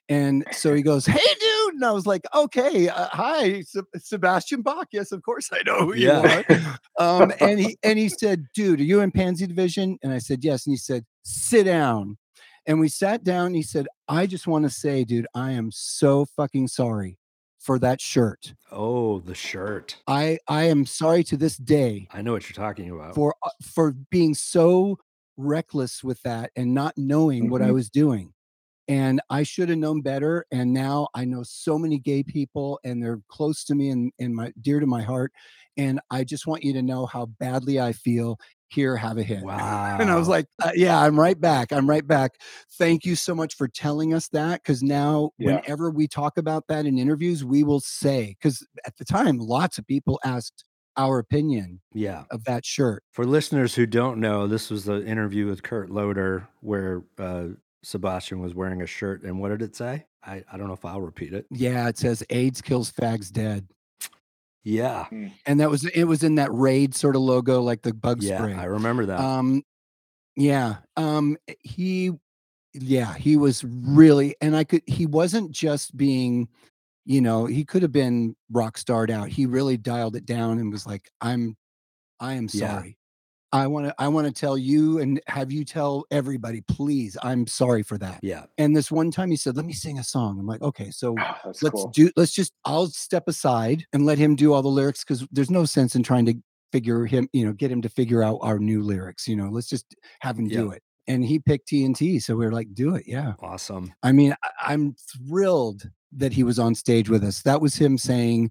And so he goes, "Hey, dude." And I was like, "Okay, uh, hi, Se- Sebastian Bach. Yes, of course I know who yeah. you are." Um, and he and he said, "Dude, are you in Pansy Division?" And I said, "Yes." And he said, "Sit down." And we sat down, and he said, "I just want to say, dude, I am so fucking sorry for that shirt." Oh, the shirt. I, I am sorry to this day. I know what you're talking about. For, for being so reckless with that and not knowing mm-hmm. what I was doing. And I should have known better. And now I know so many gay people, and they're close to me and, and my dear to my heart. And I just want you to know how badly I feel. Here, have a hit. Wow. And I was like, uh, yeah, I'm right back. I'm right back. Thank you so much for telling us that. Because now yeah. whenever we talk about that in interviews, we will say, because at the time, lots of people asked our opinion yeah. of that shirt. For listeners who don't know, this was the interview with Kurt Loder where uh, Sebastian was wearing a shirt. And what did it say? I, I don't know if I'll repeat it. Yeah, it says AIDS kills fags dead. Yeah. And that was, it was in that Raid sort of logo, like the bug yeah, spray. I remember that. Um, yeah. Um, he, yeah, he was really, and I could, he wasn't just being, you know, he could have been rock starred out. He really dialed it down and was like, I'm, I am sorry. Yeah. I want to, I want to tell you and have you tell everybody, please. I'm sorry for that. Yeah. And this one time he said, "Let me sing a song." I'm like, okay, so oh, let's cool. do, let's just, I'll step aside and let him do all the lyrics. Cause there's no sense in trying to figure him, you know, get him to figure out our new lyrics, you know, let's just have him yeah. do it. And he picked T N T. So we were like, do it. Yeah. Awesome. I mean, I, I'm thrilled that he was on stage with us. That was him saying,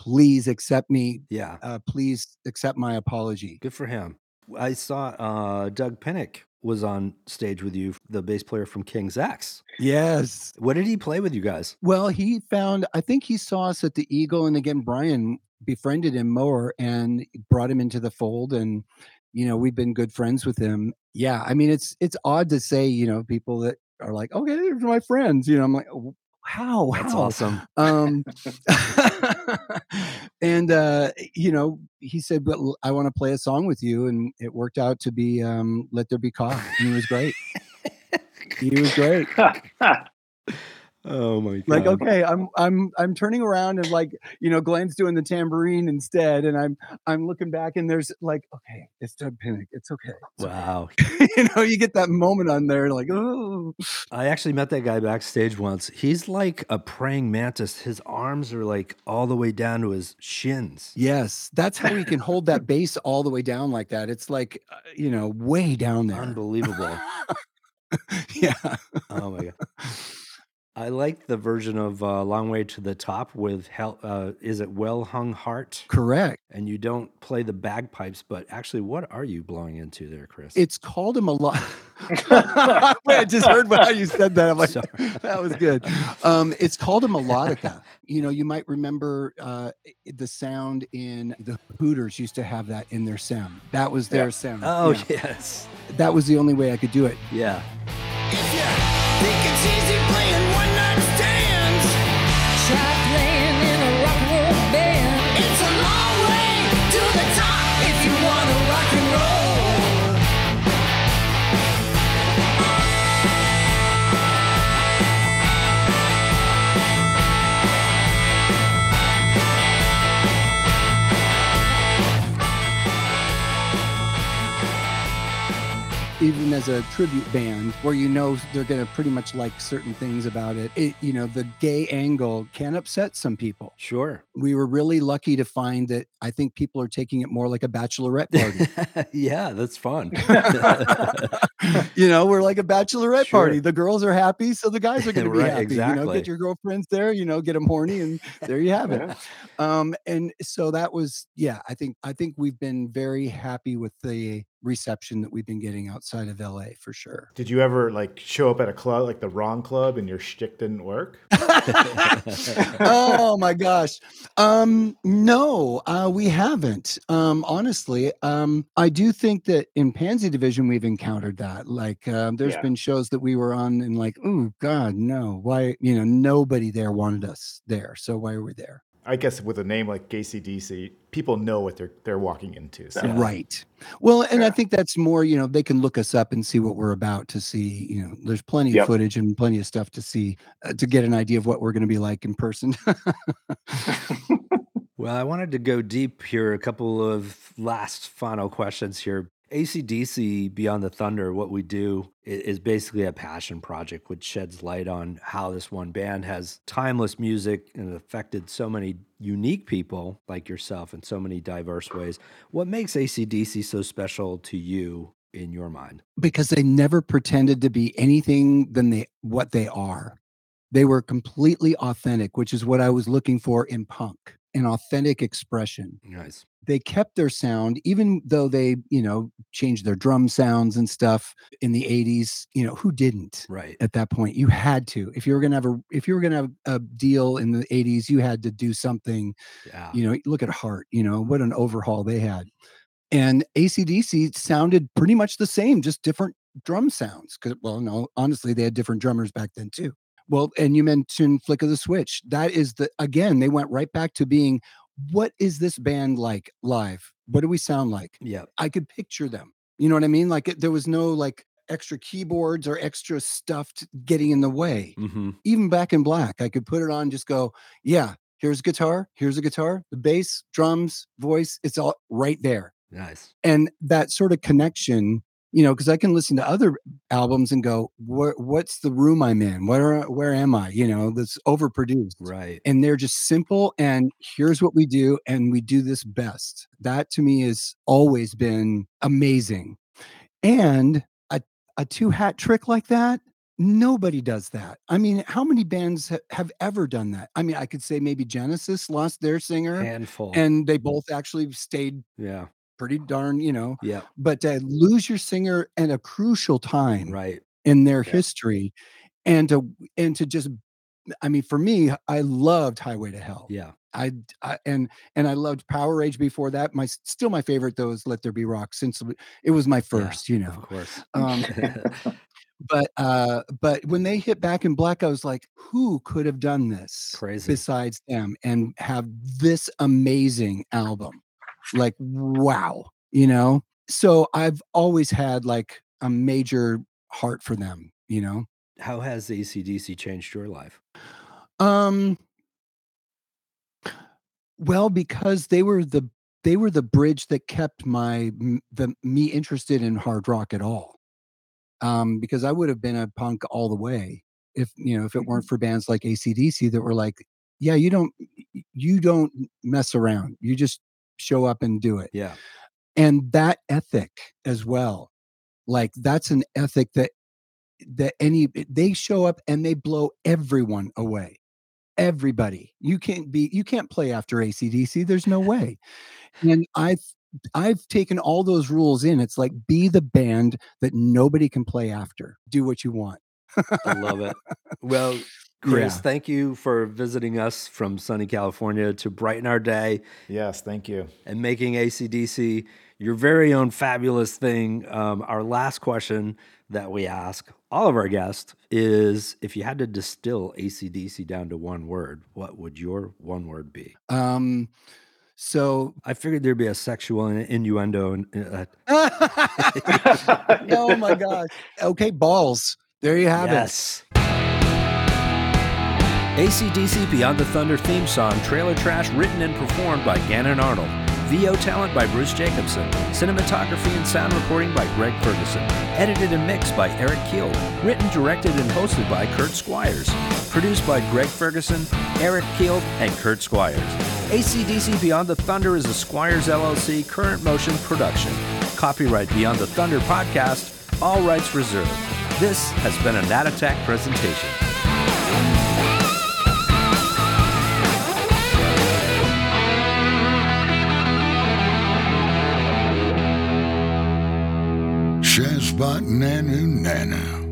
"Please accept me. Yeah. Uh, please accept my apology." Good for him. I saw uh, Doug Pinnick was on stage with you, the bass player from King's X. Yes. What did he play with you guys? Well, he found, I think he saw us at the Eagle. And again, Brian befriended him more and brought him into the fold. And, you know, we've been good friends with him. Yeah. I mean, it's, it's odd to say, you know, people that are like, "Okay, they're my friends." You know, I'm like, oh, how? That's how? Awesome. Um, and, uh, you know, he said, "But I want to play a song with you." And it worked out to be um, Let There Be Rock. And it was great. He was great. Oh my God. Like, okay, I'm, I'm, I'm turning around and like, you know, Glenn's doing the tambourine instead. And I'm, I'm looking back and there's like, okay, it's Doug Pinnick. It's okay. It's wow. Okay. You know, you get that moment on there like, oh, I actually met that guy backstage once. He's like a praying mantis. His arms are like all the way down to his shins. Yes. That's how he can hold that bass all the way down like that. It's like, you know, way down there. Unbelievable. Yeah. Oh my God. I like the version of uh, Long Way to the Top with, hell, uh, is it Well Hung Heart? Correct. And you don't play the bagpipes, but actually, what are you blowing into there, Chris? It's called him a lot. Wait, I just heard how you said that. I'm like, sorry. That was good. Um, it's called a melodica. You know, you might remember uh, the sound in the Hooters used to have that in their sound. That was their yeah. sound. Oh, yeah. Yes. That was the only way I could do it. Yeah. If you think it's easy playing one night stands, try playing in a rock and roll band. It's a long way to the top if you want to rock and roll. Even as a tribute band where, you know, they're going to pretty much like certain things about it. It, you know, the gay angle can upset some people. Sure. We were really lucky to find that I think people are taking it more like a bachelorette party. Yeah, that's fun. You know, we're like a bachelorette sure. party. The girls are happy, so the guys are going to be right, happy. Exactly. You know, get your girlfriends there, you know, get them horny, and there you have it. Um, and so that was, yeah, I think, I think we've been very happy with the reception that we've been getting outside of L A for sure. Did you ever like show up at a club, like the wrong club, and your shtick didn't work? Oh my gosh. Um, no, uh, we haven't. Um, honestly, um, I do think that in Pansy Division, we've encountered that. Like um, there's yeah. been shows that we were on and like, oh God, no, why, you know, nobody there wanted us there. So why were we there? I guess with a name like GayC/D C, people know what they're they're walking into. So. Right. Well, and yeah. I think that's more, you know, they can look us up and see what we're about to see. You know, there's plenty yep. of footage and plenty of stuff to see uh, to get an idea of what we're going to be like in person. Well, I wanted to go deep here. A couple of last final questions here. A C D C Beyond the Thunder, what we do is basically a passion project which sheds light on how this one band has timeless music and affected so many unique people like yourself in so many diverse ways. What makes A C D C so special to you in your mind? Because they never pretended to be anything than they what they are. They were completely authentic, which is what I was looking for in punk, an authentic expression. Nice. They kept their sound, even though they, you know, changed their drum sounds and stuff in the eighties. You know, who didn't? Right. At that point, you had to. If you were gonna have a, if you were gonna have a deal in the eighties, you had to do something. Yeah. You know, look at Heart. You know, what an overhaul they had. And A C D C sounded pretty much the same, just different drum sounds. Because, well, no, honestly, they had different drummers back then too. Well, and you mentioned Flick of the Switch. That is the again. They went right back to being. What is this band like live? What do we sound like? Yeah. I could picture them. You know what I mean? Like it, there was no like extra keyboards or extra stuff getting in the way. Mm-hmm. Even Back in Black, I could put it on and just go, yeah, here's a guitar. Here's a guitar, the bass, drums, voice. It's all right there. Nice. And that sort of connection, you know, because I can listen to other albums and go, what, what's the room I'm in? Where, where am I? You know, that's overproduced. Right. And they're just simple. And here's what we do. And we do this best. That to me has always been amazing. And a, a two hat trick like that. Nobody does that. I mean, how many bands ha- have ever done that? I mean, I could say maybe Genesis lost their singer. Handful. And they both actually stayed. Yeah. Pretty darn, you know, yeah. But to lose your singer at a crucial time, right, in their yeah. history, and to and to just, I mean, for me, I loved Highway to Hell. Yeah, I, I and and I loved Power Rage before that. My still my favorite though is Let There Be Rock, since it was my first, yeah, you know, of course. Um, but uh, but when they hit Back in Black, I was like, who could have done this? Crazy. Besides them, and have this amazing album. Like, wow, you know? So I've always had like a major heart for them, you know? How has A C D C changed your life? Um, well, because they were the, they were the bridge that kept my, the me interested in hard rock at all. Um, because I would have been a punk all the way if, you know, if it weren't for bands like A C D C that were like, yeah, you don't, you don't mess around. You just show up and do it. Yeah. And that ethic as well. Like that's an ethic that that any they show up and they blow everyone away. Everybody. You can't be you can't play after A C D C. There's no way. And I've I've taken all those rules in. It's like be the band that nobody can play after. Do what you want. I love it. Well, Chris, yeah. thank you for visiting us from sunny California to brighten our day. Yes, thank you. And making A C D C your very own fabulous thing. Um, our last question that we ask all of our guests is, if you had to distill A C D C down to one word, what would your one word be? Um, so I figured there'd be a sexual innuendo. In, uh... oh, my gosh. Okay, balls. There you have yes. it. A C D C Beyond the Thunder theme song, Trailer Trash, written and performed by Gannon Arnold. V O talent by Bruce Jacobson. Cinematography and sound recording by Greg Ferguson. Edited and mixed by Eric Keel. Written, directed, and hosted by Kurt Squires. Produced by Greg Ferguson, Eric Keel, and Kurt Squires. A C D C Beyond the Thunder is a Squires L L C Current Motion production. Copyright Beyond the Thunder podcast. All rights reserved. This has been a Nat Attack presentation. Shazbot Nanu Nana.